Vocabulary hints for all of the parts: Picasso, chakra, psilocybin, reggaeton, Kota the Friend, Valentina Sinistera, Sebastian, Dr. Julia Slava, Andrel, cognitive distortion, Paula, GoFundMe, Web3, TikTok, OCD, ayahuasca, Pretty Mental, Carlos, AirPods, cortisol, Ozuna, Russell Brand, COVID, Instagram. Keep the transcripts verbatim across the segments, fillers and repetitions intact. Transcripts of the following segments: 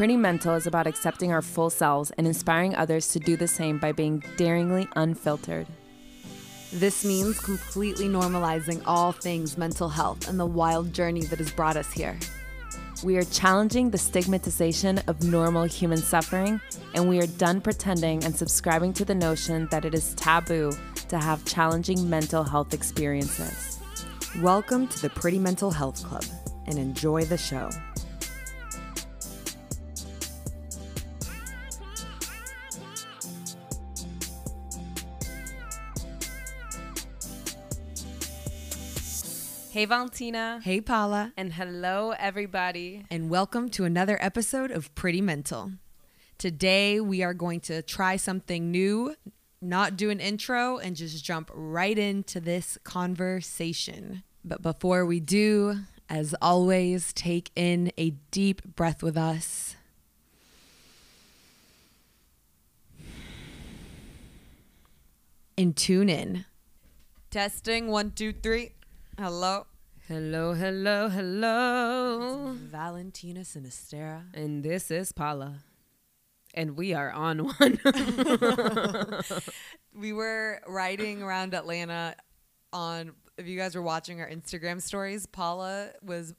Pretty Mental is about accepting our full selves and inspiring others to do the same by being daringly unfiltered. This means completely normalizing all things mental health and the wild journey that has brought us here. We are challenging the stigmatization of normal human suffering, and we are done pretending and subscribing to the notion that it is taboo to have challenging mental health experiences. Welcome to the Pretty Mental Health Club, and enjoy the show. Hey, Valentina. Hey, Paula. And hello, everybody. And welcome to another episode of Pretty Mental. Today, we are going to try something new, not do an intro, and just jump right into this conversation. But before we do, as always, take in a deep breath with us. And tune in. Testing, one, two, three. Hello. Hello, hello, hello. It's Valentina Sinistera. And this is Paula. And we are on one. We were riding around Atlanta on, if you guys were watching our Instagram stories, Paula was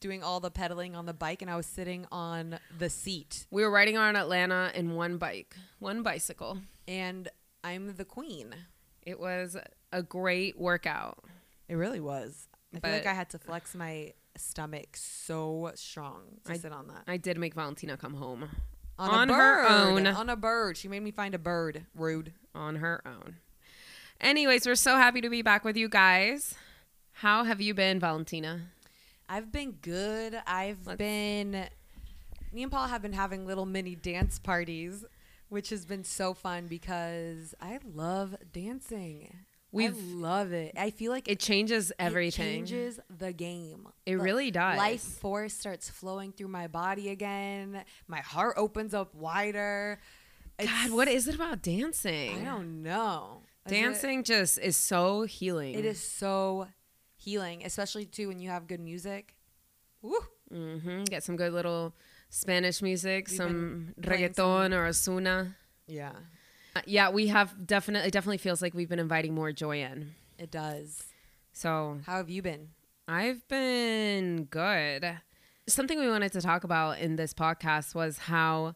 doing all the pedaling on the bike and I was sitting on the seat. We were riding around Atlanta in one bike, one bicycle. And I'm the queen. It was a great workout. It really was. I but feel like I had to flex my stomach so strong to I, sit on that. I did make Valentina come home. On, on a bird. her own. On a bird. She made me find a bird. Rude. On her own. Anyways, we're so happy to be back with you guys. How have you been, Valentina? I've been good. I've Let's been... Me and Paul have been having little mini dance parties, which has been so fun because I love dancing. We love it. I feel like it changes everything. It changes the game. It like, really does. Life force starts flowing through my body again. My heart opens up wider. It's, God, what is it about dancing? I don't know. Is dancing it, just is so healing. It is so healing, especially too when you have good music. Woo! Mm-hmm. Get some good little Spanish music, We've some reggaeton some. or Ozuna. Yeah. Yeah, we have definitely, it definitely feels like we've been inviting more joy in. It does. So. How have you been? I've been good. Something we wanted to talk about in this podcast was how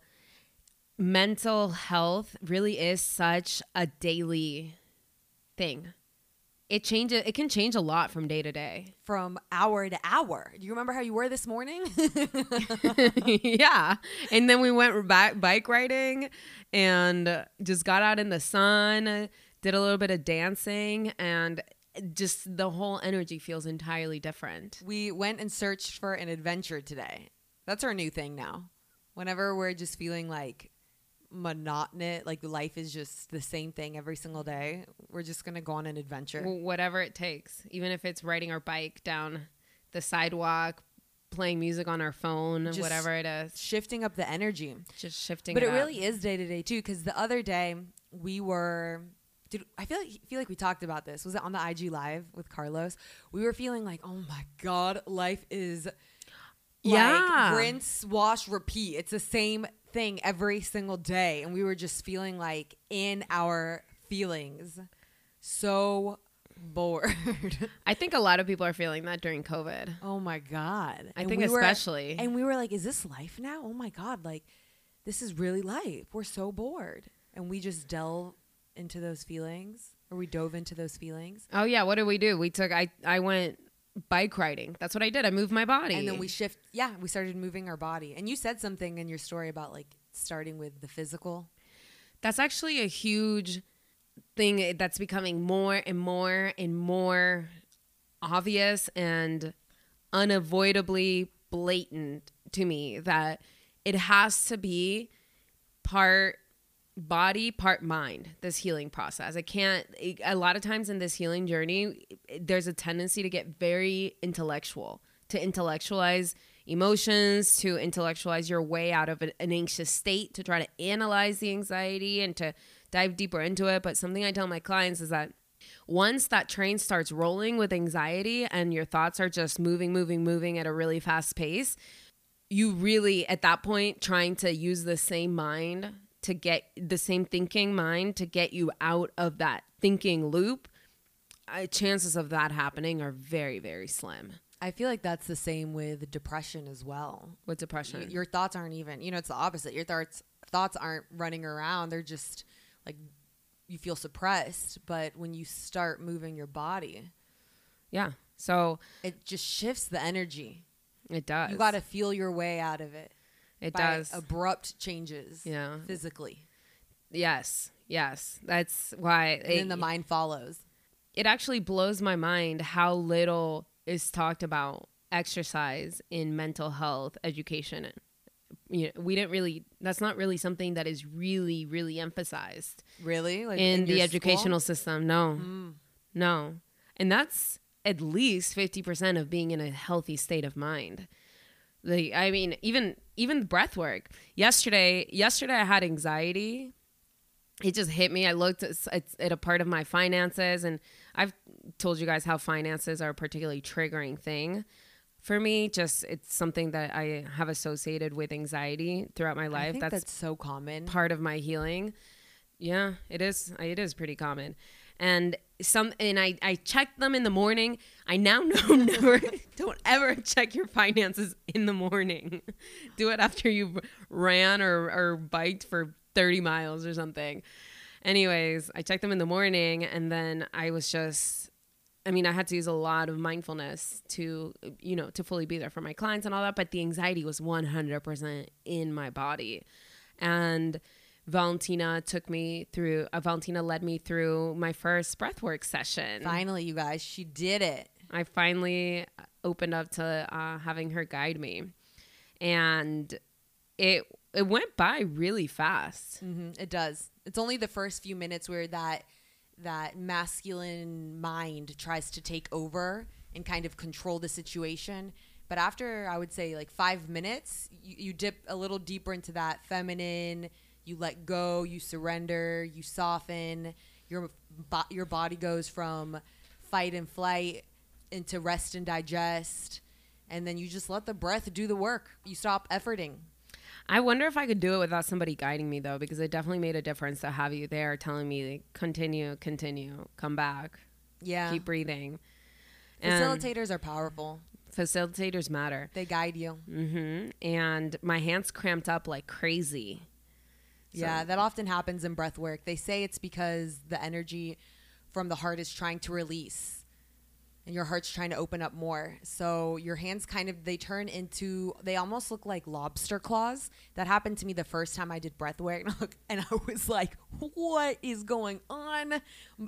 mental health really is such a daily thing. It changes. It can change a lot from day to day. From hour to hour. Do you remember how you were this morning? Yeah. And then we went back bike riding and just got out in the sun, did a little bit of dancing, and just the whole energy feels entirely different. We went and searched for an adventure today. That's our new thing now. Whenever we're just feeling like monotonous, like life is just the same thing every single day, we're just gonna go on an adventure, whatever it takes, even if it's riding our bike down the sidewalk, playing music on our phone, just whatever it is, shifting up the energy, just shifting but it, it really is day to day too, because the other day we were dude I feel like feel like we talked about this, was it on the I G live with Carlos? We were feeling like, oh my god, life is like yeah. rinse, wash, repeat. It's the same thing every single day. And we were just feeling like in our feelings, so bored. I think a lot of people are feeling that during COVID. Oh my God. I and think we especially. Were, and we were like, is this life now? Oh my God. Like, this is really life. We're so bored. And we just delve into those feelings, or we dove into those feelings. Oh yeah. What did we do? We took, I, I went bike riding. That's what I did. I moved my body. And then we shift. Yeah, we started moving our body. And you said something in your story about like starting with the physical. That's actually a huge thing that's becoming more and more and more obvious and unavoidably blatant to me, that it has to be part body, part mind, this healing process. I can't, a lot of times in this healing journey, there's a tendency to get very intellectual, to intellectualize emotions, to intellectualize your way out of an anxious state, to try to analyze the anxiety and to dive deeper into it. But something I tell my clients is that once that train starts rolling with anxiety and your thoughts are just moving, moving, moving at a really fast pace, you really, at that point, trying to use the same mind to get the same thinking mind to get you out of that thinking loop, uh, chances of that happening are very, very slim. I feel like that's the same with depression as well. With depression? Y- your thoughts aren't even, you know, it's the opposite. Your thoughts thoughts aren't running around. They're just like, you feel suppressed. But when you start moving your body. Yeah. So it just shifts the energy. It does. You got to feel your way out of it. It does. Abrupt changes. Yeah. Physically. Yes. Yes. That's why. And it, then the mind follows. It actually blows my mind how little is talked about exercise in mental health education. You know, we didn't really, that's not really something that is really, really emphasized. Really? Like in, in the educational school? System. No. Mm. No. And that's at least fifty percent of being in a healthy state of mind. Like, I mean, even even breath work. Yesterday, yesterday I had anxiety. It just hit me. I looked at, at a part of my finances, and I've told you guys how finances are a particularly triggering thing for me. Just it's something that I have associated with anxiety throughout my life. I think that's, that's so common. Part of my healing. Yeah, it is. It is pretty common. And some, and I, I checked them in the morning. I now know never, don't ever check your finances in the morning. Do it after you ran or, or biked for thirty miles or something. Anyways, I checked them in the morning, and then I was just, I mean, I had to use a lot of mindfulness to, you know, to fully be there for my clients and all that. But the anxiety was one hundred percent in my body. And Valentina took me through, uh, Valentina led me through my first breathwork session. Finally, you guys, she did it. I finally opened up to uh, having her guide me. And it it went by really fast. Mm-hmm. It does. It's only the first few minutes where that that masculine mind tries to take over and kind of control the situation. But after, I would say, like five minutes, you, you dip a little deeper into that feminine. You let go, you surrender, you soften. Your bo- your body goes from fight and flight into rest and digest. And then you just let the breath do the work. You stop efforting. I wonder if I could do it without somebody guiding me, though, because it definitely made a difference to have you there telling me, like, continue, continue, come back. Yeah. Keep breathing. Facilitators and are powerful. Facilitators matter. They guide you. Mm-hmm. And my hands cramped up like crazy. So. Yeah, that often happens in breath work. They say it's because the energy from the heart is trying to release and your heart's trying to open up more. So your hands kind of, they turn into, they almost look like lobster claws. That happened to me the first time I did breath work. And I was like, what is going on?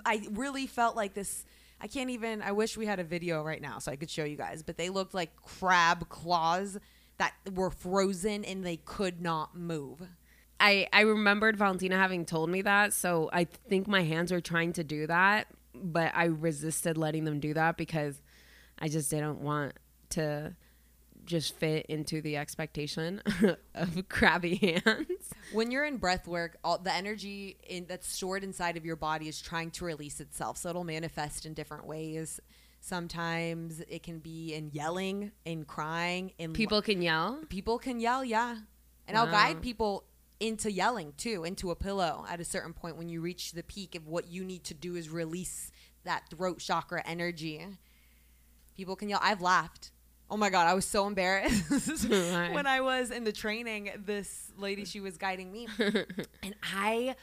I really felt like this. I can't even, I wish we had a video right now so I could show you guys. But they looked like crab claws that were frozen and they could not move. I, I remembered Valentina having told me that, so I think my hands were trying to do that, but I resisted letting them do that because I just didn't want to just fit into the expectation of crabby hands. When you're in breath work, all, the energy in, that's stored inside of your body is trying to release itself, so it'll manifest in different ways. Sometimes it can be in yelling, in crying. In people lo- can yell? People can yell, yeah. And wow. I'll guide people into yelling too, into a pillow at a certain point when you reach the peak of what you need to do is release that throat chakra energy. People can yell. I've laughed. Oh my God, I was so embarrassed when I was in the training, this lady, she was guiding me and I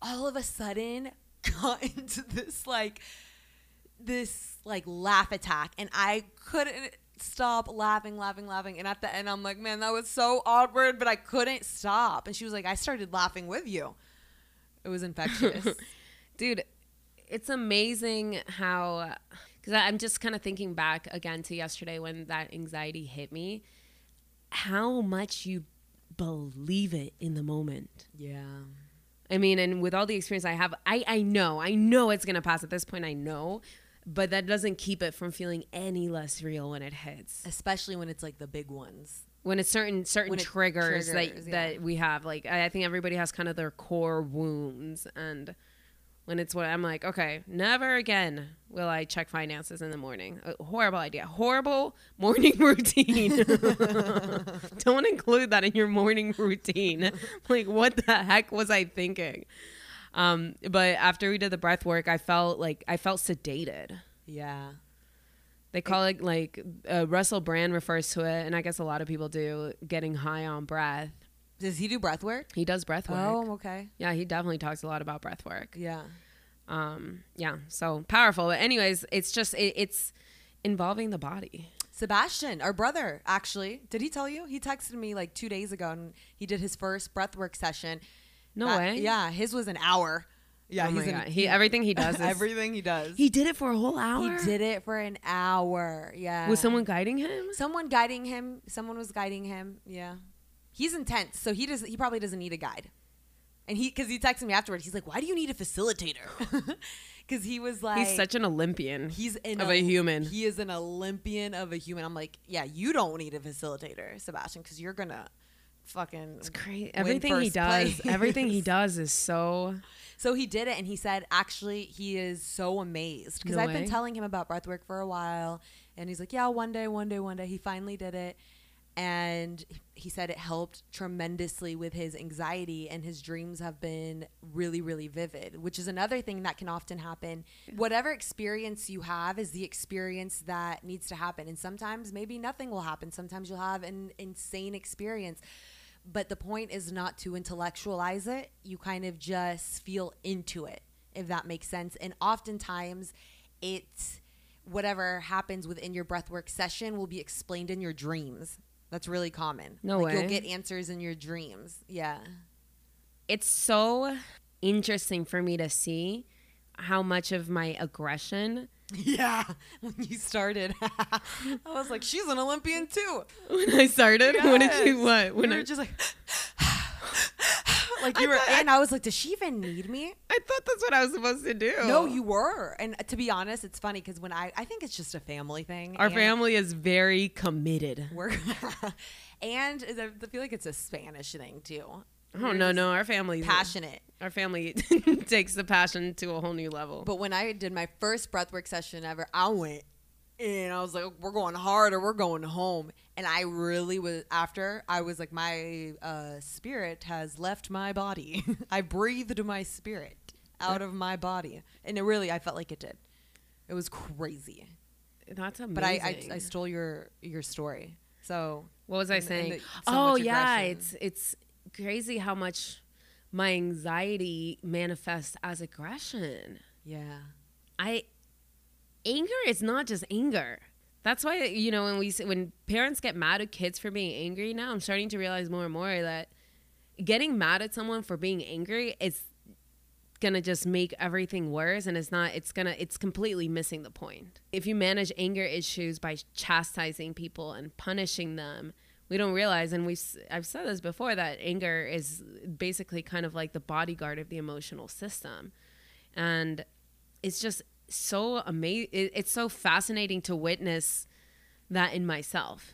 all of a sudden got into this like, this like laugh attack and I couldn't stop laughing laughing laughing and at the end I'm like, man, that was so awkward, but I couldn't stop. And she was like, I started laughing with you. It was infectious. Dude, it's amazing how, because I'm just kind of thinking back again to yesterday when that anxiety hit me, how much you believe it in the moment. Yeah, I mean, and with all the experience I have, I I know I know it's gonna pass at this point. I know. But that doesn't keep it from feeling any less real when it hits. Especially when it's like the big ones. When it's certain certain when triggers, it triggers that, yeah. that we have. Like I think everybody has kind of their core wounds. And when it's what I'm like, okay, never again will I check finances in the morning? A horrible idea. Horrible morning routine. Don't include that in your morning routine. Like, what the heck was I thinking? Um, but after we did the breath work, I felt like I felt sedated. Yeah. They call it, like, uh, Russell Brand refers to it, and I guess a lot of people do, getting high on breath. Does he do breath work? He does breath work. Oh, okay. Yeah, he definitely talks a lot about breath work. Yeah. Um, yeah, so powerful. But anyways, it's just, it, it's involving the body. Sebastian, our brother, actually, did he tell you? He texted me, like, two days ago, and he did his first breath work session. No uh, way. Yeah, his was an hour. Yeah, oh he's an, he everything he does. Is, everything he does. He did it for a whole hour. He did it for an hour. Yeah. Was someone guiding him? Someone guiding him. Someone was guiding him. Yeah. He's intense, so he does. He probably doesn't need a guide. And he, because he texted me afterwards, he's like, "Why do you need a facilitator?" Because he was like, he's such an Olympian. He's an of a, a human. He is an Olympian of a human. I'm like, yeah, you don't need a facilitator, Sebastian, because you're gonna fucking. It's crazy. Everything he does. Everything he does is so. So he did it, and he said, actually, he is so amazed because no I've way. been telling him about breathwork for a while, and he's like, yeah, one day, one day, one day. He finally did it, and he said it helped tremendously with his anxiety, and his dreams have been really, really vivid, which is another thing that can often happen. Whatever experience you have is the experience that needs to happen, and sometimes maybe nothing will happen. Sometimes you'll have an insane experience. But the point is not to intellectualize it. You kind of just feel into it, if that makes sense. And oftentimes it's whatever happens within your breathwork session will be explained in your dreams. That's really common. No like way. You'll get answers in your dreams. Yeah. It's so interesting for me to see how much of my aggression. Yeah, when you started, I was like, she's an Olympian too. When I started, yes. What did you what? When you I were just like, like you I were, thought, and I was like, does she even need me? I thought that's what I was supposed to do. No, you were. And to be honest, it's funny because when I, I think it's just a family thing. Our family is very committed. We're, and I feel like it's a Spanish thing too. Oh no, no, our family passionate. Our family takes the passion to a whole new level. But when I did my first breathwork session ever, I went and I was like, we're going hard or we're going home. And I really was after I was like, my uh, spirit has left my body. I breathed my spirit out of my body. And it really, I felt like it did. It was crazy. That's amazing. But I, I, I stole your, your story. So what was I and, saying? And the, so oh yeah, it's, it's, crazy how much my anxiety manifests as aggression. Yeah. I anger is not just anger. That's why, you know, when we when parents get mad at kids for being angry now, I'm starting to realize more and more that getting mad at someone for being angry is gonna just make everything worse, and it's not it's gonna it's completely missing the point. If you manage anger issues by chastising people and punishing them, we don't realize, and we've I've said this before, that anger is basically kind of like the bodyguard of the emotional system. And it's just so amazing. It's so fascinating to witness that in myself,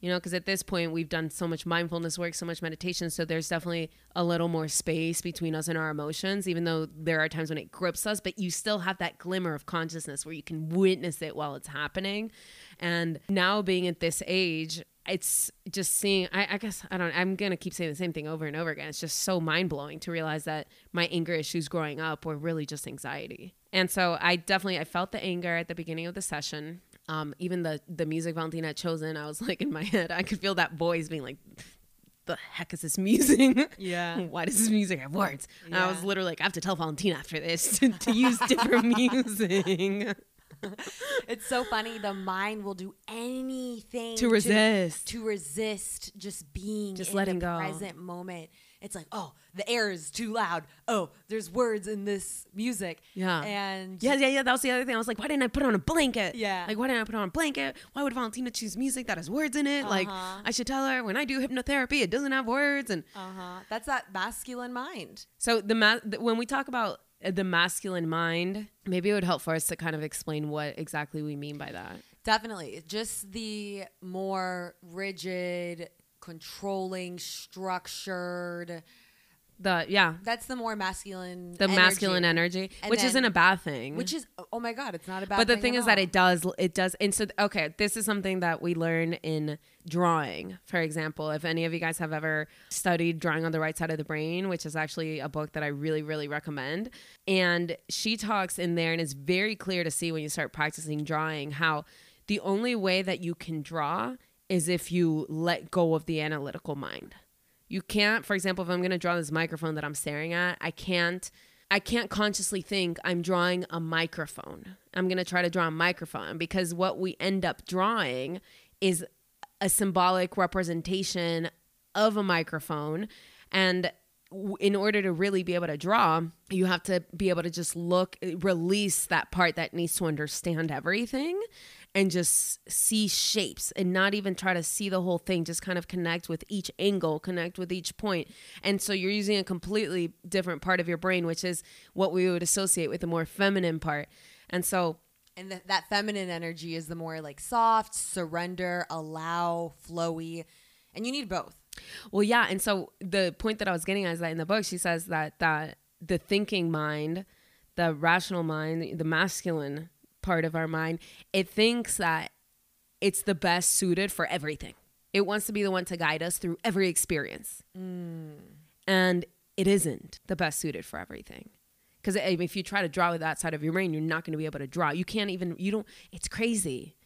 you know, because at this point we've done so much mindfulness work, so much meditation. So there's definitely a little more space between us and our emotions, even though there are times when it grips us, but you still have that glimmer of consciousness where you can witness it while it's happening. And now being at this age, it's just seeing, I, I guess, I don't, I'm going to keep saying the same thing over and over again. It's just so mind blowing to realize that my anger issues growing up were really just anxiety. And so I definitely, I felt the anger at the beginning of the session. Um, even the, the music Valentina had chosen, I was like in my head, I could feel that voice being like, the heck is this music? Yeah. Why does this music have words? Yeah. And I was literally like, I have to tell Valentina after this to, to use different music. It's so funny, the mind will do anything to resist to, to resist just being just in letting the go present moment. It's like, oh, the air is too loud, oh, there's words in this music. Yeah. And yeah yeah yeah that was the other thing. I was like, why didn't I put on a blanket? Yeah, like why didn't I put on a blanket? Why would Valentina choose music that has words in it? Uh-huh. Like I should tell her when I do hypnotherapy it doesn't have words. And uh-huh. That's that masculine mind. So the ma- when we talk about the masculine mind, maybe it would help for us to kind of explain what exactly we mean by that. Definitely. Just the more rigid, controlling, structured The yeah, that's the more masculine, the energy. masculine energy, and which then, isn't a bad thing. Which is, oh my God, it's not a bad. But the thing, thing is all. that it does, it does. And so, okay, this is something that we learn in drawing, for example. If any of you guys have ever studied Drawing on the Right Side of the Brain, which is actually a book that I really, really recommend, and she talks in there, and it's very clear to see when you start practicing drawing how the only way that you can draw is if you let go of the analytical mind. You can't, for example, if I'm going to draw this microphone that I'm staring at, I can't, I can't consciously think I'm drawing a microphone. I'm going to try to draw a microphone, because what we end up drawing is a symbolic representation of a microphone. And in order to really be able to draw, you have to be able to just look, release that part that needs to understand everything and just see shapes and not even try to see the whole thing, just kind of connect with each angle, connect with each point. And so you're using a completely different part of your brain, which is what we would associate with the more feminine part. And so... And th- that feminine energy is the more like soft, surrender, allow, flowy, and you need both. Well, yeah. And so the point that I was getting at is that in the book, she says that, that the thinking mind, the rational mind, the masculine part of our mind, it thinks that it's the best suited for everything. It wants to be the one to guide us through every experience. Mm. And it isn't the best suited for everything. Because if you try to draw with that side of your brain, you're not going to be able to draw. You can't even, you don't, it's crazy.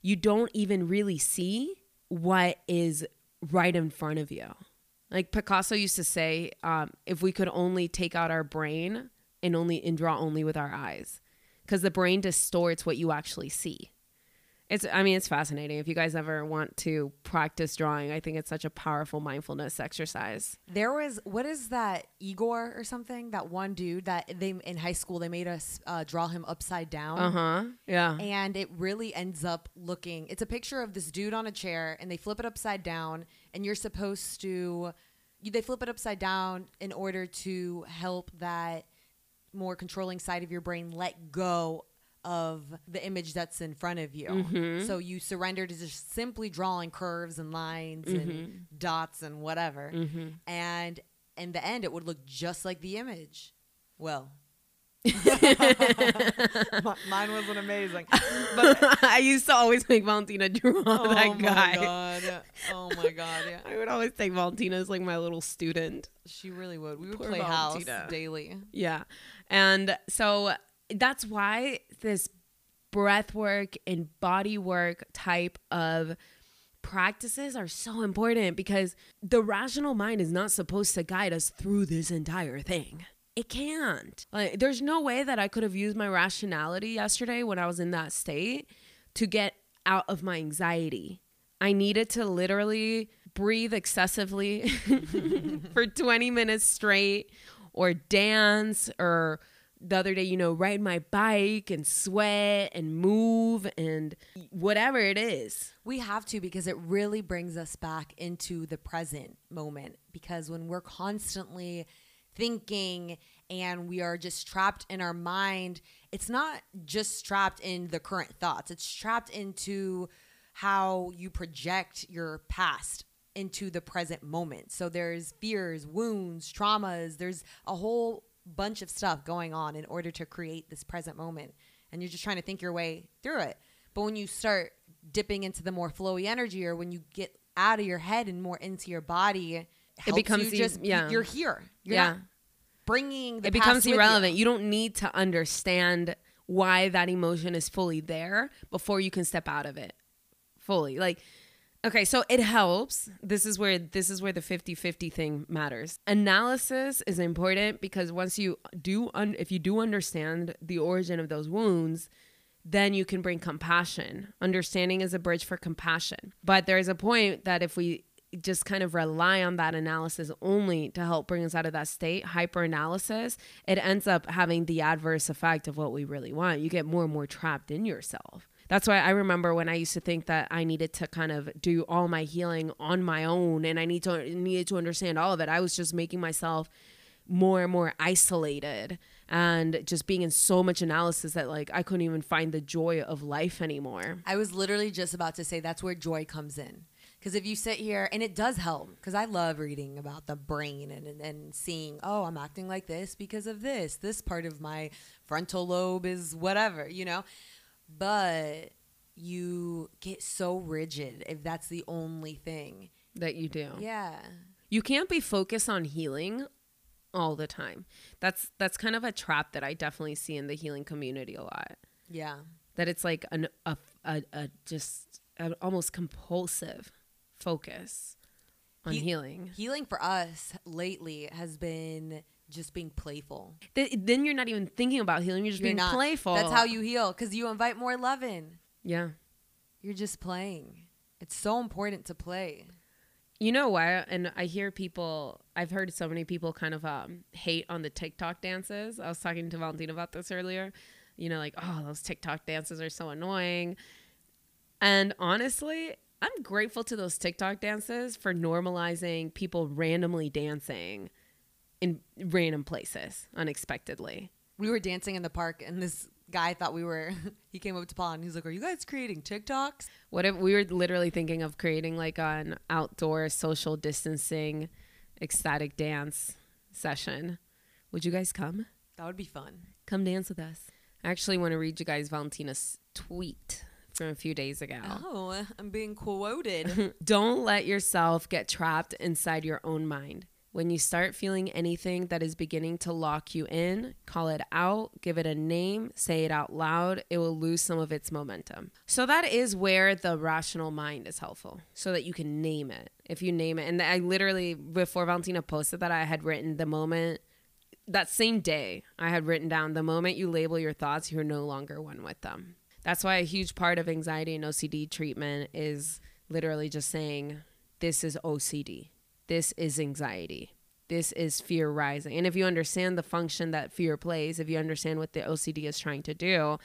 You don't even really see what is right in front of you. Like Picasso used to say, um, if we could only take out our brain and only and draw only with our eyes, because the brain distorts what you actually see. It's, I mean, it's fascinating. If you guys ever want to practice drawing, I think it's such a powerful mindfulness exercise. There was, what is that, Igor or something? That one dude that they, in high school, they made us uh, draw him upside down. Uh-huh, yeah. And it really ends up looking, it's a picture of this dude on a chair and they flip it upside down and you're supposed to, you, they flip it upside down in order to help that more controlling side of your brain let go of the image that's in front of you. Mm-hmm. So you surrender to just simply drawing curves and lines, mm-hmm, and dots and whatever. Mm-hmm. And in the end, it would look just like the image. Well, mine wasn't amazing. But I used to always make Valentina draw oh that guy. Oh, my God. Oh, my God. Yeah. I would always take Valentina as, like, my little student. She really would. We would Poor play Valentina. house daily. Yeah. And so... That's why this breath work and body work type of practices are so important, because the rational mind is not supposed to guide us through this entire thing. It can't. Like, there's no way that I could have used my rationality yesterday when I was in that state to get out of my anxiety. I needed to literally breathe excessively for twenty minutes straight, or dance, or... The other day, you know, ride my bike and sweat and move and whatever it is. We have to, because it really brings us back into the present moment. Because when we're constantly thinking and we are just trapped in our mind, it's not just trapped in the current thoughts. It's trapped into how you project your past into the present moment. So there's fears, wounds, traumas. There's a whole bunch of stuff going on in order to create this present moment, and you're just trying to think your way through it. But when you start dipping into the more flowy energy, or when you get out of your head and more into your body, it, it becomes you just e- yeah. you're here you're yeah bringing the it becomes irrelevant. You. You don't need to understand why that emotion is fully there before you can step out of it fully. Like, okay, so it helps. This is where this is where the fifty-fifty thing matters. Analysis is important, because once you do, un- if you do understand the origin of those wounds, then you can bring compassion. Understanding is a bridge for compassion. But there is a point that if we just kind of rely on that analysis only to help bring us out of that state, hyperanalysis, it ends up having the adverse effect of what we really want. You get more and more trapped in yourself. That's why I remember when I used to think that I needed to kind of do all my healing on my own and I need to needed to understand all of it. I was just making myself more and more isolated and just being in so much analysis that, like, I couldn't even find the joy of life anymore. I was literally just about to say that's where joy comes in. Because if you sit here, and it does help, because I love reading about the brain and, and, and seeing, oh, I'm acting like this because of this. This part of my frontal lobe is whatever, you know. But you get so rigid if that's the only thing that you do. Yeah. You can't be focused on healing all the time. That's that's kind of a trap that I definitely see in the healing community a lot. Yeah. That it's like an, a, a, a just an almost compulsive focus on he- healing. Healing for us lately has been just being playful. Th- then you're not even thinking about healing. You're just you're being not. playful. That's how you heal, because you invite more love in. Yeah. You're just playing. It's so important to play. You know why? And I hear people, I've heard so many people kind of um, hate on the TikTok dances. I was talking to Valentina about this earlier. You know, like, oh, those TikTok dances are so annoying. And honestly, I'm grateful to those TikTok dances for normalizing people randomly dancing in random places unexpectedly. We were dancing in the park, and this guy thought we were, he came up to Paul and he's like, are you guys creating TikToks? What if we were literally thinking of creating like an outdoor social distancing ecstatic dance session? Would you guys come? That would be fun. Come dance with us. I actually want to read you guys Valentina's tweet from a few days ago. Oh, I'm being quoted. Don't let yourself get trapped inside your own mind. When you start feeling anything that is beginning to lock you in, call it out, give it a name, say it out loud. It will lose some of its momentum. So that is where the rational mind is helpful, so that you can name it. If you name it, and I literally, before Valentina posted that, I had written the moment, that same day, I had written down, the moment you label your thoughts, you're no longer one with them. That's why a huge part of anxiety and O C D treatment is literally just saying, this is O C D. This is anxiety. This is fear rising. And if you understand the function that fear plays, if you understand what the O C D is trying to do,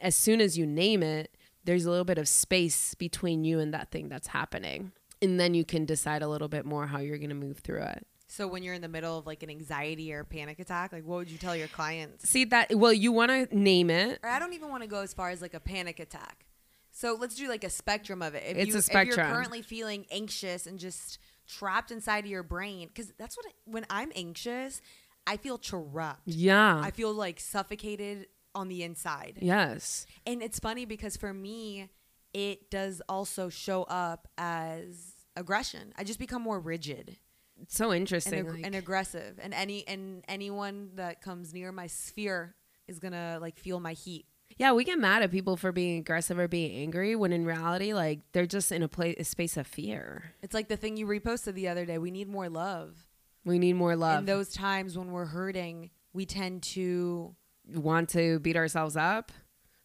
as soon as you name it, there's a little bit of space between you and that thing that's happening. And then you can decide a little bit more how you're going to move through it. So when you're in the middle of like an anxiety or panic attack, like what would you tell your clients? See that? Well, you want to name it. Or I don't even want to go as far as like a panic attack. So let's do like a spectrum of it. If it's you, a spectrum. If you're currently feeling anxious and just trapped inside of your brain, because that's what I, when I'm anxious, I feel trapped. Yeah. I feel like suffocated on the inside. Yes. And it's funny because for me, it does also show up as aggression. I just become more rigid. It's so interesting. And, ag- like, and aggressive. And any and anyone that comes near my sphere is gonna like feel my heat. Yeah, we get mad at people for being aggressive or being angry when in reality, like, they're just in a, place, a space of fear. It's like the thing you reposted the other day. We need more love. We need more love. In those times when we're hurting, we tend to want to beat ourselves up.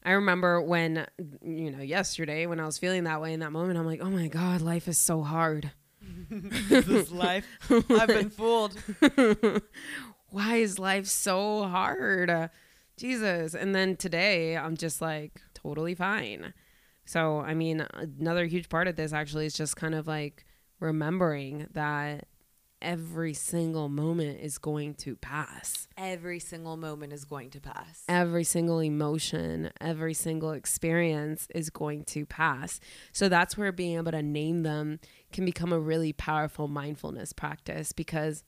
I remember when, you know, yesterday when I was feeling that way in that moment, I'm like, oh, my God, life is so hard. This is life. I've been fooled. Why is life so hard? Jesus. And then today I'm just like totally fine. So, I mean, another huge part of this actually is just kind of like remembering that every single moment is going to pass. Every single moment is going to pass. Every single emotion, every single experience is going to pass. So that's where being able to name them can become a really powerful mindfulness practice, because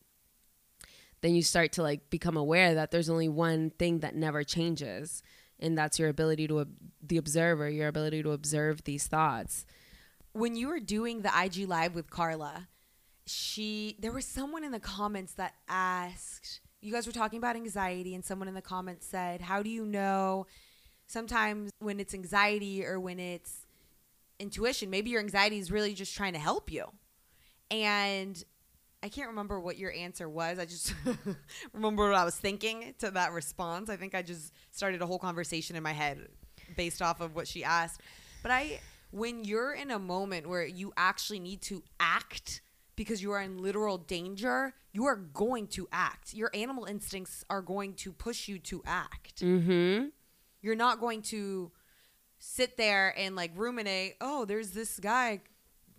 then you start to like become aware that there's only one thing that never changes, and that's your ability to, ob- the observer, your ability to observe these thoughts. When you were doing the I G Live with Carla, she, there was someone in the comments that asked, you guys were talking about anxiety, and someone in the comments said, how do you know sometimes when it's anxiety or when it's intuition, maybe your anxiety is really just trying to help you? And I can't remember what your answer was. I just remember what I was thinking to that response. I think I just started a whole conversation in my head based off of what she asked. But I, when you're in a moment where you actually need to act because you are in literal danger, you are going to act. Your animal instincts are going to push you to act. Mm-hmm. You're not going to sit there and like ruminate, oh, there's this guy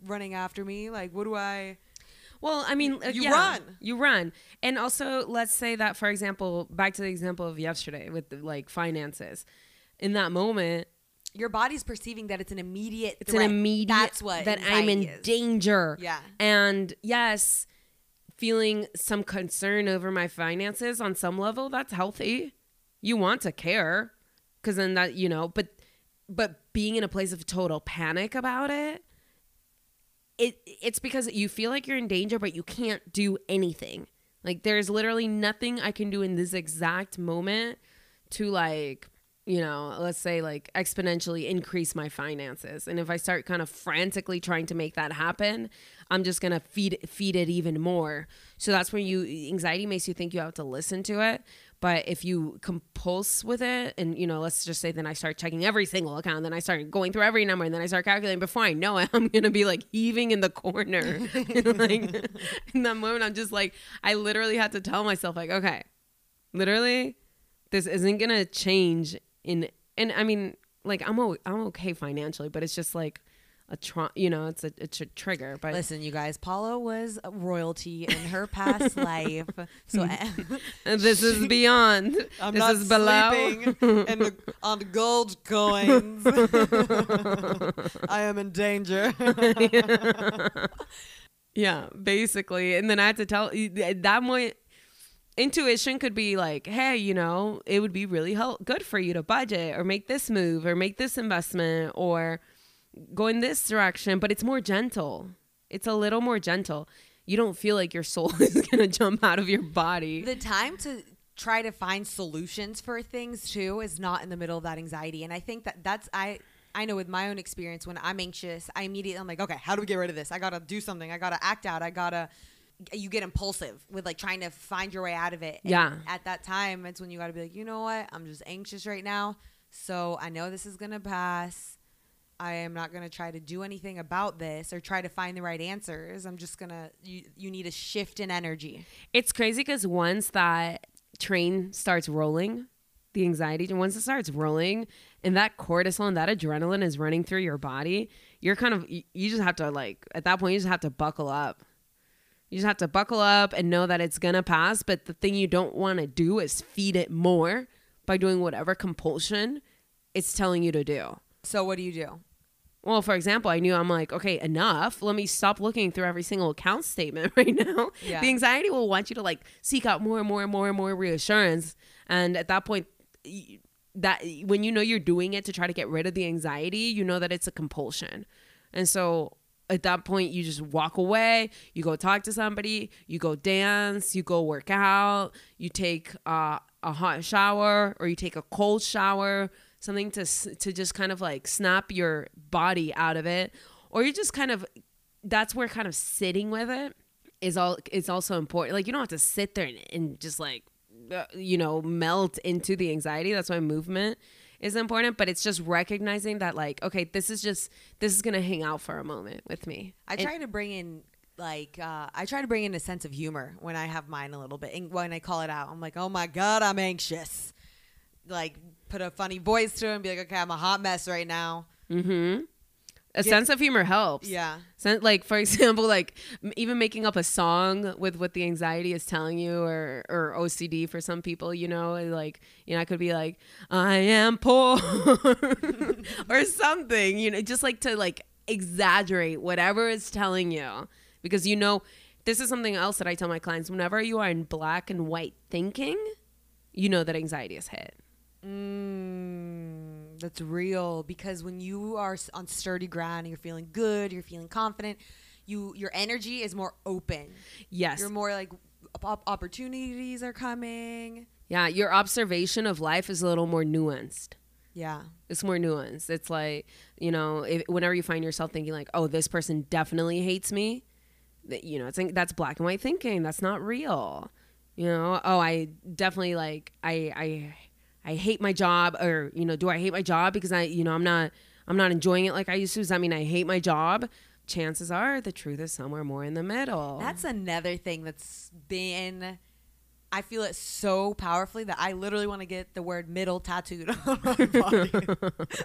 running after me. Like, what do I... Well, I mean, you yeah, run, you run. And also, let's say that, for example, back to the example of yesterday with the, like finances. In that moment, your body's perceiving that it's an immediate It's threat. an immediate. That's what that I'm in is. danger. Yeah. And yes, feeling some concern over my finances on some level, that's healthy. You want to care, because then that, you know, but but being in a place of total panic about it, it it's because you feel like you're in danger, but you can't do anything. Like, there's literally nothing I can do in this exact moment to, like, you know, let's say, like, exponentially increase my finances. And if I start kind of frantically trying to make that happen, I'm just going to feed feed it even more. So that's when you anxiety makes you think you have to listen to it. But if you compulse with it and, you know, let's just say then I start checking every single account, then I start going through every number, and then I start calculating, before I know it, I'm going to be like heaving in the corner. And, like, in that moment, I'm just like, I literally had to tell myself, like, okay, literally, this isn't going to change. In and I mean, like, I'm o- I'm okay financially, but it's just like a tra- you know, it's a it's a trigger. But listen, you guys, Paula was royalty in her past life, so this is beyond. I'm this not is below. sleeping in the, on gold coins. I am in danger. Yeah, basically, and then I had to tell at that point. Intuition could be like, hey, you know, it would be really help- good for you to budget or make this move or make this investment or go in this direction. But it's more gentle. It's a little more gentle. You don't feel like your soul is going to jump out of your body. The time to try to find solutions for things, too, is not in the middle of that anxiety. And I think that that's I. I know with my own experience, when I'm anxious, I immediately I'm like, OK, how do we get rid of this? I got to do something. I got to act out. I got to. You get impulsive with, like, trying to find your way out of it. And yeah. At that time, it's when you got to be like, you know what? I'm just anxious right now. So I know this is going to pass. I am not going to try to do anything about this or try to find the right answers. I'm just going to, you, you need a shift in energy. It's crazy because once that train starts rolling, the anxiety, once it starts rolling and that cortisol and that adrenaline is running through your body, you're kind of, you just have to, like, at that point, you just have to buckle up. You just have to buckle up and know that it's going to pass. But the thing you don't want to do is feed it more by doing whatever compulsion it's telling you to do. So what do you do? Well, for example, I knew I'm like, okay, enough. Let me stop looking through every single account statement right now. Yeah. The anxiety will want you to, like, seek out more and more and more and more reassurance. And at that point, that when you know you're doing it to try to get rid of the anxiety, you know that it's a compulsion. And so at that point, you just walk away, you go talk to somebody, you go dance, you go work out, you take uh, a hot shower or you take a cold shower, something to to just kind of, like, snap your body out of it. Or you just kind of, that's where kind of sitting with it is all is also important. Like, you don't have to sit there and, and just, like, you know, melt into the anxiety. That's why movement is important, but it's just recognizing that, like, okay, this is just this is gonna hang out for a moment with me. I try and, to bring in like uh, I try to bring in a sense of humor when I have mine a little bit, and when I call it out, I'm like, oh my god, I'm anxious. Like, put a funny voice to it and be like, okay, I'm a hot mess right now. Mm-hmm. A Get, sense of humor helps. Yeah. Sen- like, for example, like m- even making up a song with what the anxiety is telling you, or, or O C D for some people, you know, like, you know, I could be like, I am poor or something, you know, just like to, like, exaggerate whatever it's telling you, because, you know, this is something else that I tell my clients. Whenever you are in black and white thinking, you know that anxiety is hit. Mm. That's real, because when you are on sturdy ground, you're feeling good, you're feeling confident, you your energy is more open. Yes. You're more like, op- opportunities are coming. Yeah, your observation of life is a little more nuanced. Yeah. It's more nuanced. It's like, you know, if, whenever you find yourself thinking like, oh, this person definitely hates me, that, you know, it's like, that's black and white thinking. That's not real. You know, oh, I definitely like, I, I, I hate my job, or, you know, do I hate my job because I, you know, I'm not, I'm not enjoying it like I used to? Does that mean I hate my job? Chances are the truth is somewhere more in the middle. That's another thing that's been, I feel it so powerfully that I literally want to get the word middle tattooed on my body.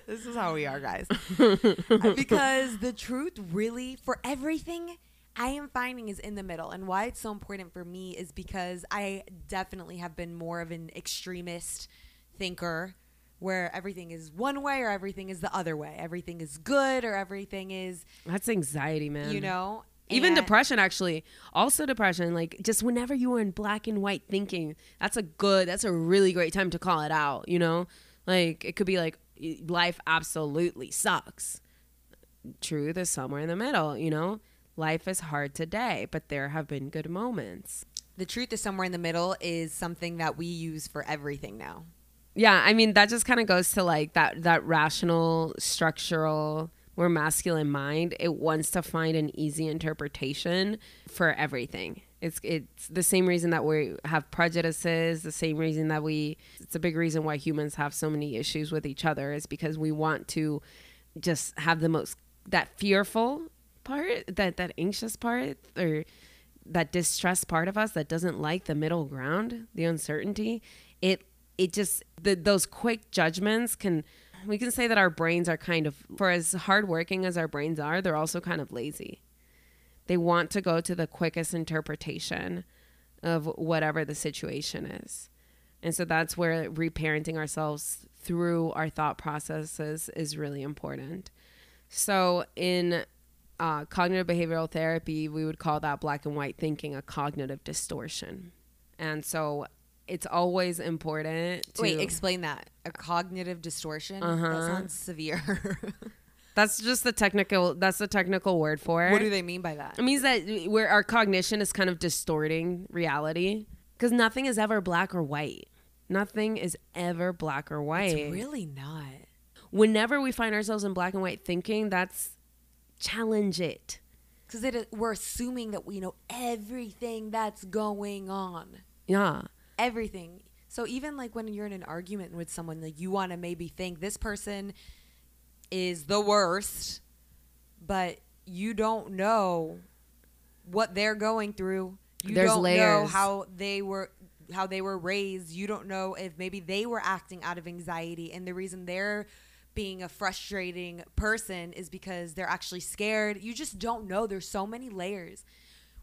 This is how we are, guys. Because the truth really, for everything I am finding, is in the middle. And why it's so important for me is because I definitely have been more of an extremist thinker where everything is one way or everything is the other way. Everything is good or everything is... That's anxiety, man. You know? Even depression, actually. Also depression. Like, just whenever you were in black and white thinking, that's a good, that's a really great time to call it out, you know? Like, it could be like, life absolutely sucks. Truth is somewhere in the middle, you know? Life is hard today, but there have been good moments. The truth is somewhere in the middle is something that we use for everything now. Yeah, I mean, that just kind of goes to, like, that, that rational, structural... We're masculine mind. It wants to find an easy interpretation for everything. It's it's the same reason that we have prejudices, the same reason that we, it's a big reason why humans have so many issues with each other, is because we want to just have the most, that fearful part, that, that anxious part, or that distressed part of us that doesn't like the middle ground, the uncertainty. It, it just, the, those quick judgments can, we can say that our brains are kind of, for as hardworking as our brains are, they're also kind of lazy. They want to go to the quickest interpretation of whatever the situation is. And so that's where reparenting ourselves through our thought processes is really important. So in uh, cognitive behavioral therapy, we would call that black and white thinking a cognitive distortion. And so it's always important to... Wait, explain that. A cognitive distortion? Uh-huh. That sounds severe. That's just the technical... That's the technical word for it. What do they mean by that? It means that where our cognition is kind of distorting reality. Because nothing is ever black or white. Nothing is ever black or white. It's really not. Whenever we find ourselves in black and white thinking, that's... Challenge it. Because we're assuming that we know everything that's going on. Yeah. Everything. So even like when you're in an argument with someone, like you want to maybe think this person is the worst, but you don't know what they're going through. You There's don't layers. know how they were how they were raised. You don't know if maybe they were acting out of anxiety, and the reason they're being a frustrating person is because they're actually scared. You just don't know. There's so many layers.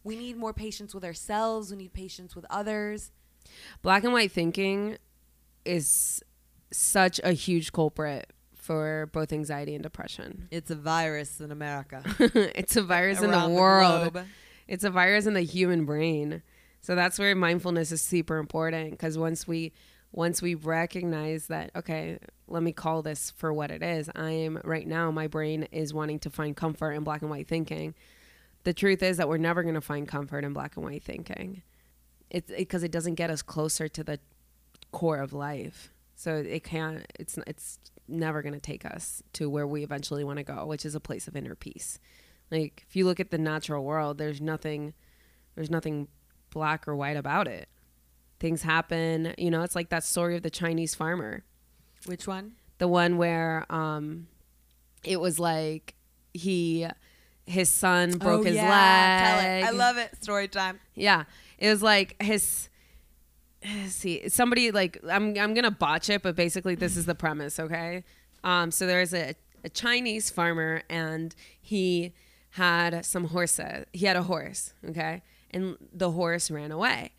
We need more patience with ourselves. We need patience with others. Black and white thinking is such a huge culprit for both anxiety and depression. It's a virus in America. It's a virus in the world. Globe. It's a virus in the human brain. So that's where mindfulness is super important, because once we once we recognize that, okay, let me call this for what it is. I am right now, my brain is wanting to find comfort in black and white thinking. The truth is that we're never going to find comfort in black and white thinking. It's because it, it doesn't get us closer to the core of life. So it can't, it's, it's never going to take us to where we eventually want to go, which is a place of inner peace. Like if you look at the natural world, there's nothing, there's nothing black or white about it. Things happen, you know, it's like that story of the Chinese farmer. Which one? The one where um, it was like he... his son broke oh, his yeah. leg. Tell it. I love it. Story time. Yeah. It was like his, his see somebody like I'm I'm gonna botch it, but basically this is the premise, okay? Um so there's a, a Chinese farmer, and he had some horses. He had a horse, okay? And the horse ran away.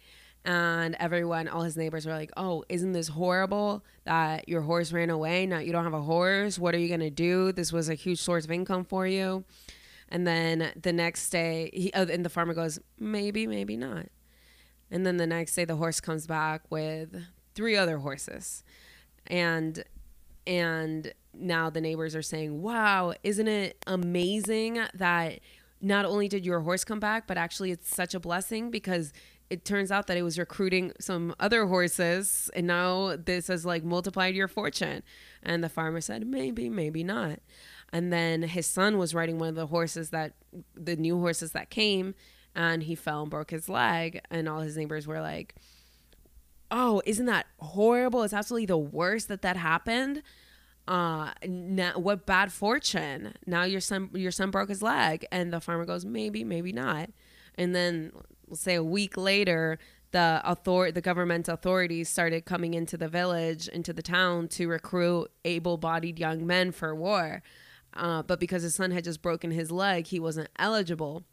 And everyone, all his neighbors were like, oh, isn't this horrible that your horse ran away? Now you don't have a horse. What are you gonna do? This was a huge source of income for you. And then the next day, he, oh, and the farmer goes, maybe, maybe not. And then the next day, the horse comes back with three other horses. And and now the neighbors are saying, wow, isn't it amazing that not only did your horse come back, but actually it's such a blessing because it turns out that it was recruiting some other horses. And now this has like multiplied your fortune. And the farmer said, maybe, maybe not. And then his son was riding one of the horses that the new horses that came, and he fell and broke his leg. And all his neighbors were like, oh, isn't that horrible? It's absolutely the worst that that happened. Uh, now, what bad fortune. Now your son, your son broke his leg. And the farmer goes, maybe, maybe not. And then we'll say a week later, the author the government authorities started coming into the village, into the town to recruit able-bodied young men for war. Uh, but because his son had just broken his leg, he wasn't eligible.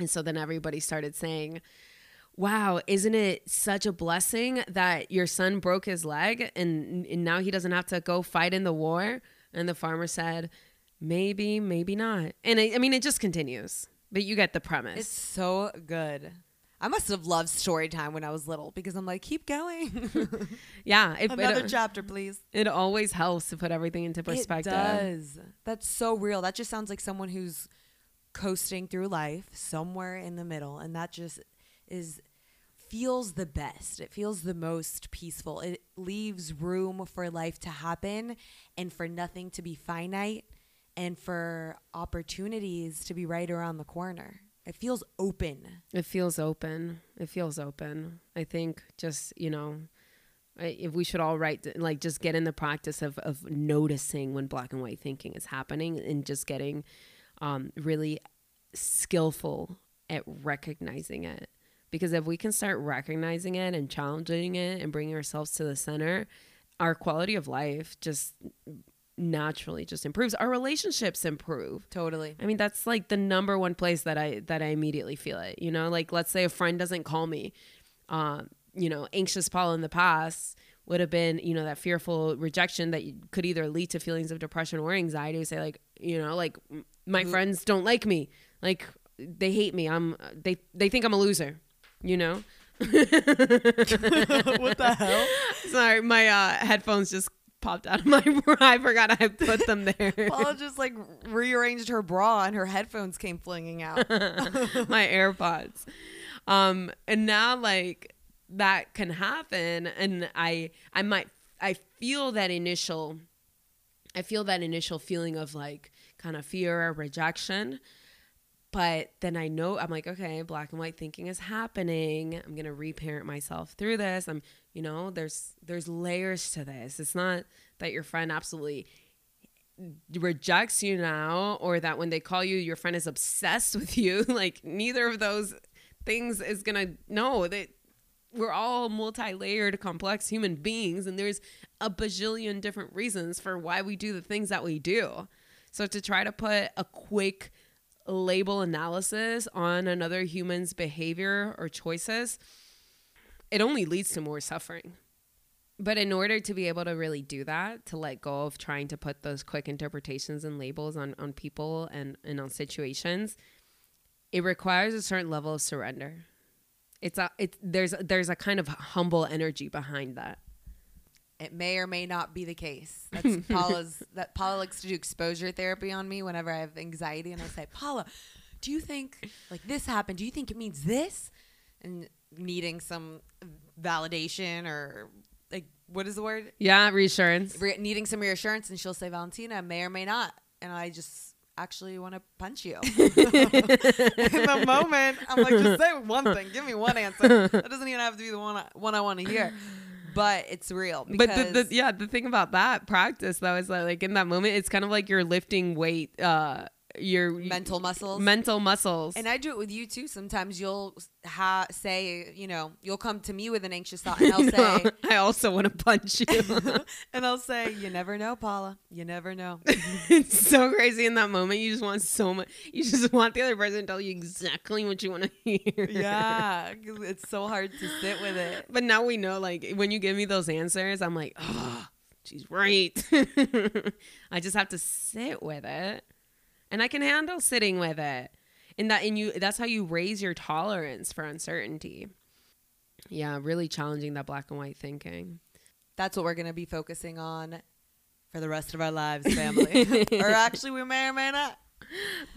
And so then everybody started saying, wow, isn't it such a blessing that your son broke his leg and, and now he doesn't have to go fight in the war? And the farmer said, maybe, maybe not. And I, I mean, it just continues, but you get the premise. It's so good. I must have loved story time when I was little because I'm like, keep going. Yeah. It, Another it, chapter, please. It always helps to put everything into perspective. It does. That's so real. That just sounds like someone who's coasting through life somewhere in the middle. And that just is feels the best. It feels the most peaceful. It leaves room for life to happen and for nothing to be finite and for opportunities to be right around the corner. It feels open. It feels open. It feels open. I think just, you know, I, if we should all write, like just get in the practice of, of noticing when black and white thinking is happening and just getting um, really skillful at recognizing it. Because if we can start recognizing it and challenging it and bringing ourselves to the center, our quality of life just naturally just improves. Our relationships improve. Totally. I mean, that's like the number one place that I that I immediately feel it. You know, like let's say a friend doesn't call me. Um, you know, anxious Paula in the past would have been, you know, that fearful rejection that could either lead to feelings of depression or anxiety. We say like, you know, like my friends don't like me. Like they hate me. I'm they they think I'm a loser. You know. What the hell? Sorry, my uh, headphones just popped out of my bra. I forgot I put them there. Paula just like rearranged her bra and her headphones came flinging out. My AirPods. Um, and now like that can happen. And I, I might, I feel that initial, I feel that initial feeling of like kind of fear or rejection. But then I know, I'm like, okay, black and white thinking is happening. I'm going to reparent myself through this. I'm, you know, there's there's layers to this. It's not that your friend absolutely rejects you now or that when they call you, your friend is obsessed with you. Like neither of those things is going to, no, that we're all multi-layered, complex human beings. And there's a bajillion different reasons for why we do the things that we do. So to try to put a quick label analysis on another human's behavior or choices, it only leads to more suffering. But in order to be able to really do that, to let go of trying to put those quick interpretations and labels on, on people and, and on situations, it requires a certain level of surrender. It's a, it's, there's, there's a kind of humble energy behind that. It may or may not be the case. That's Paula's. That Paula likes to do exposure therapy on me whenever I have anxiety, and I say, Paula, do you think like this happened? Do you think it means this? And needing some validation or like what is the word? Yeah, reassurance. Re- needing some reassurance, and she'll say, Valentina, may or may not, and I just actually want to punch you. In the moment, I'm like, just say one thing. Give me one answer. That doesn't even have to be the one I, one I want to hear. But it's real. But the, the, yeah, the thing about that practice, though, is that like in that moment, it's kind of like you're lifting weight, uh, your mental muscles, mental muscles. And I do it with you, too. Sometimes you'll ha- say, you know, you'll come to me with an anxious thought and I'll no, say, I also want to punch you. And I'll say, you never know, Paula. You never know. It's so crazy in that moment. You just want so much. You just want the other person to tell you exactly what you want to hear. Yeah. It's so hard to sit with it. But now we know, like when you give me those answers, I'm like, oh, she's right. I just have to sit with it. And I can handle sitting with it. And that and you that's how you raise your tolerance for uncertainty. Yeah, really challenging that black and white thinking. That's what we're going to be focusing on for the rest of our lives, family. Or actually, we may or may not.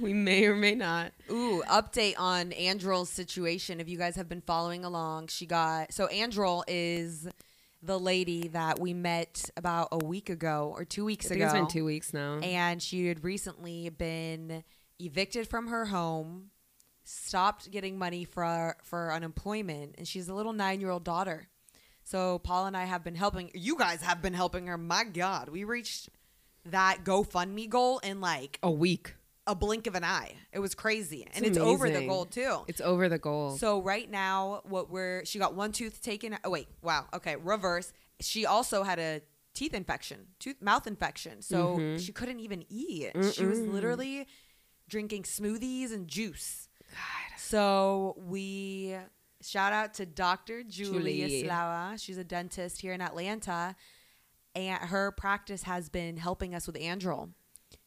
We may or may not. Ooh, update on Andrel's situation. If you guys have been following along, she got... So Andrel is... the lady that we met about a week ago or two weeks ago. It's been two weeks now. And she had recently been evicted from her home, stopped getting money for for unemployment, and she's a little nine-year-old daughter. So Paul and I have been helping. You guys have been helping her. My God, we reached that GoFundMe goal in like a week. A blink of an eye. It was crazy. It's and it's amazing. Over the goal too. It's over the goal. So right now what we're, she got one tooth taken. Oh wait. Wow. Okay. Reverse. She also had a teeth infection, tooth mouth infection. So mm-hmm. she couldn't even eat. Mm-mm. She was literally drinking smoothies and juice. God. So we Shout out to Doctor Julia Slava. She's a dentist here in Atlanta, and her practice has been helping us with Andrel.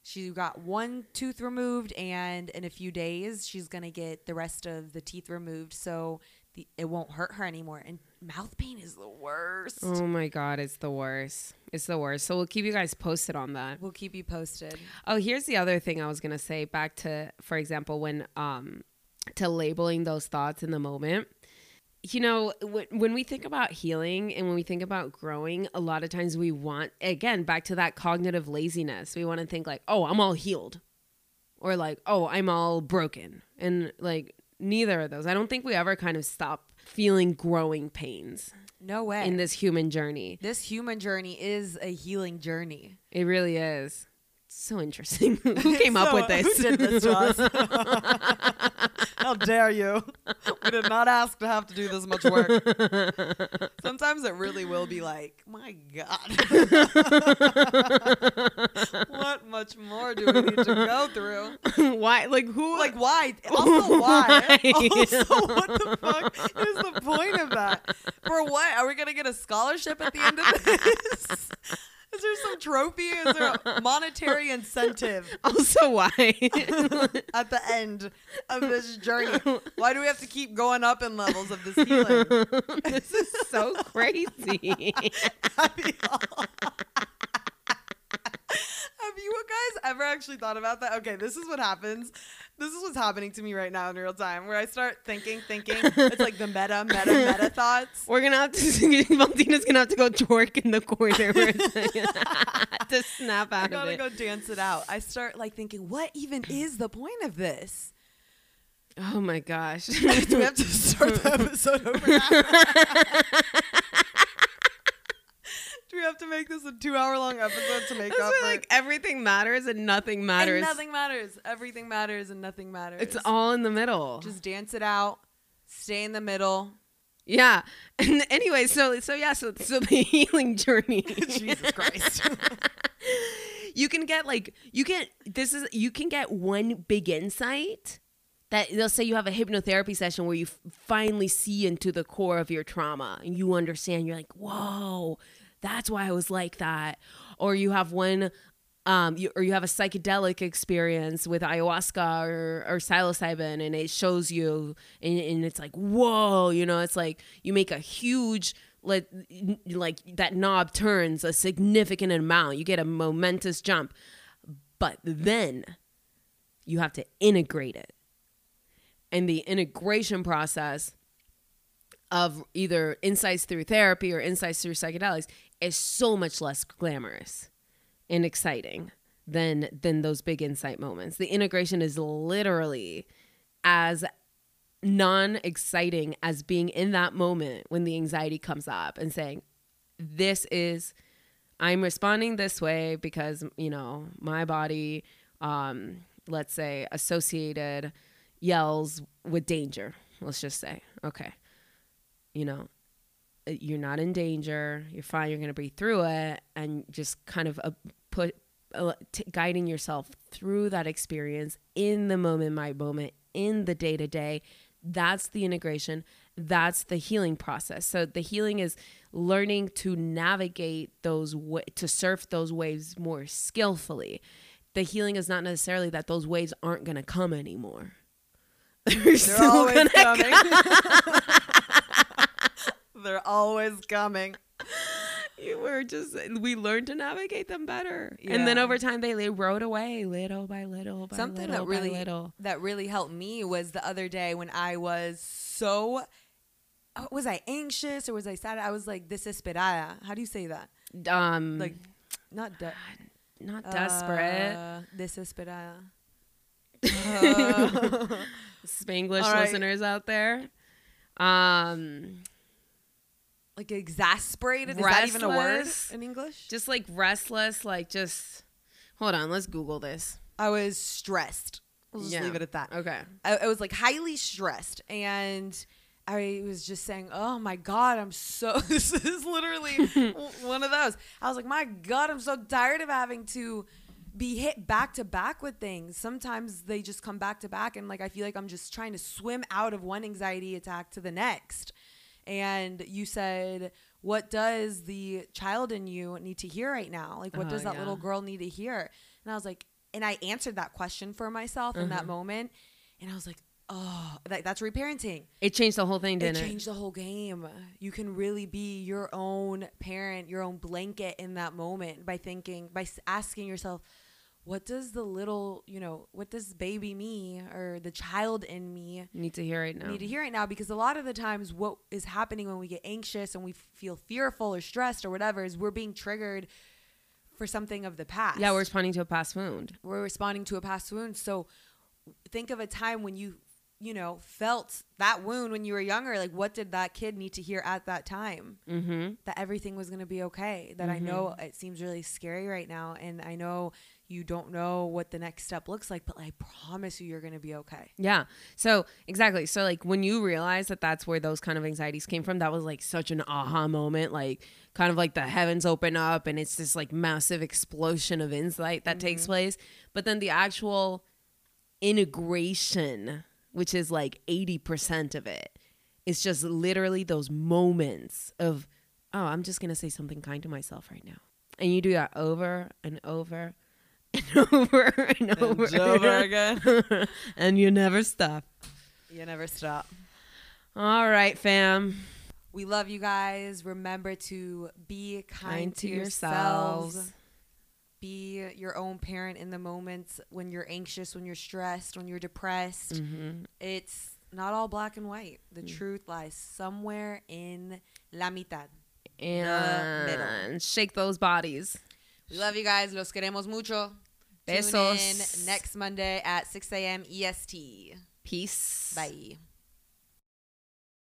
She got one tooth removed, and in a few days, she's going to get the rest of the teeth removed so the, it won't hurt her anymore. And mouth pain is the worst. Oh, my God. It's the worst. It's the worst. So we'll keep you guys posted on that. We'll keep you posted. Oh, here's the other thing I was going to say. Back to, for example, when um to labeling those thoughts in the moment. You know, w- when we think about healing and when we think about growing, a lot of times we want, again, back to that cognitive laziness. We want to think like, oh, I'm all healed, or like, oh, I'm all broken. And like, neither of those. I don't think we ever kind of stop feeling growing pains. No way. In this human journey. This human journey is a healing journey. It really is. So interesting. Who came so, up with this? Who did this to us? How dare you? We did not ask to have to do this much work. Sometimes it really will be like, my God. What much more do we need to go through? Why? Like who? Like why? Also why? why? Also what the fuck is the point of that? For what? Are we going to get a scholarship at the end of this? Is there some trophy? Is there a monetary incentive? Also, why? At the end of this journey. Why do we have to keep going up in levels of this healing? This is so crazy. Have you guys ever actually thought about that? Okay, this is what happens. This is what's happening to me right now in real time, where I start thinking, thinking. It's like the meta, meta, meta thoughts. We're going to have to, Valentina's going to have to go twerk in the corner to snap out of it. I got to go dance it out. I start like thinking, what even is the point of this? Oh my gosh. Do we have to start the episode over now? Do we have to make this a two-hour-long episode to make up? Like everything matters and nothing matters. And nothing matters. Everything matters and nothing matters. It's all in the middle. Just dance it out. Stay in the middle. Yeah. And anyway, so so yeah, so so the healing journey. Jesus Christ. You can get like you get this is you can get one big insight. That they'll say you have a hypnotherapy session where you f- finally see into the core of your trauma and you understand. You're like, whoa. That's why I was like that. Or you have one, um, you, or you have a psychedelic experience with ayahuasca or, or psilocybin, and it shows you, and, and it's like, whoa, you know, it's like you make a huge, like, like that knob turns a significant amount. You get a momentous jump, but then you have to integrate it. And the integration process of either insights through therapy or insights through psychedelics is so much less glamorous and exciting than than those big insight moments. The integration is literally as non-exciting as being in that moment when the anxiety comes up and saying, this is, I'm responding this way because, you know, my body, um, let's say, associated yells with danger. Let's just say, okay. You know, you're not in danger. You're fine. You're going to breathe through it, and just kind of uh, put uh, t- guiding yourself through that experience in the moment, my moment, in the day to day. That's the integration. That's the healing process. So the healing is learning to navigate those wa- to surf those waves more skillfully. The healing is not necessarily that those waves aren't going to come anymore. They're, They're still always coming. Come. They're always coming. You were just, we learned to navigate them better. Yeah. And then over time, they, they rode away little by little by Something little that really, by little. That really helped me was the other day when I was so, was I anxious or was I sad? I was like desesperada. How do you say that? Um, like, not, de- not desperate. Uh, desesperada. Uh. Spanglish right. Listeners out there. Um... Like exasperated? Is restless, that even a word in English? Just like restless, like just, hold on, let's Google this. I was stressed. We'll just yeah. leave it at that. Okay. I, I was like highly stressed, and I was just saying, oh my God, I'm so, this is literally one of those. I was like, my God, I'm so tired of having to be hit back to back with things. Sometimes they just come back to back, and like I feel like I'm just trying to swim out of one anxiety attack to the next. And you said, what does the child in you need to hear right now? Like, what uh, does that yeah. little girl need to hear? And I was like, and I answered that question for myself mm-hmm. in that moment. And I was like, oh, that, that's reparenting. It changed the whole thing, didn't it? It changed the whole game. You can really be your own parent, your own blanket in that moment by thinking, by asking yourself, what does the little, you know, what does baby me or the child in me need to hear right now? Need to hear right now, because a lot of the times what is happening when we get anxious and we feel fearful or stressed or whatever is we're being triggered for something of the past. Yeah, we're responding to a past wound. We're responding to a past wound. So think of a time when you, you know, felt that wound when you were younger. Like, what did that kid need to hear at that time? Mm-hmm. That everything was going to be okay. That mm-hmm. I know it seems really scary right now. And I know you don't know what the next step looks like, but I promise you, you're going to be okay. Yeah. So exactly. So like when you realize that that's where those kind of anxieties came from, that was like such an aha moment, like kind of like the heavens open up and it's this like massive explosion of insight that mm-hmm. takes place. But then the actual integration, which is like eighty percent of it. It's just literally those moments of, oh, I'm just going to say something kind to myself right now. And you do that over and over and over and, and over. over again. And you never stop. You never stop. All right, fam. We love you guys. Remember to be kind, kind to yourselves. yourselves. Be your own parent in the moments when you're anxious, when you're stressed, when you're depressed. Mm-hmm. It's not all black and white. The mm. truth lies somewhere in la mitad. And shake those bodies. We love you guys. Los queremos mucho. Besos. Tune in next Monday at six a.m. E S T. Peace. Bye.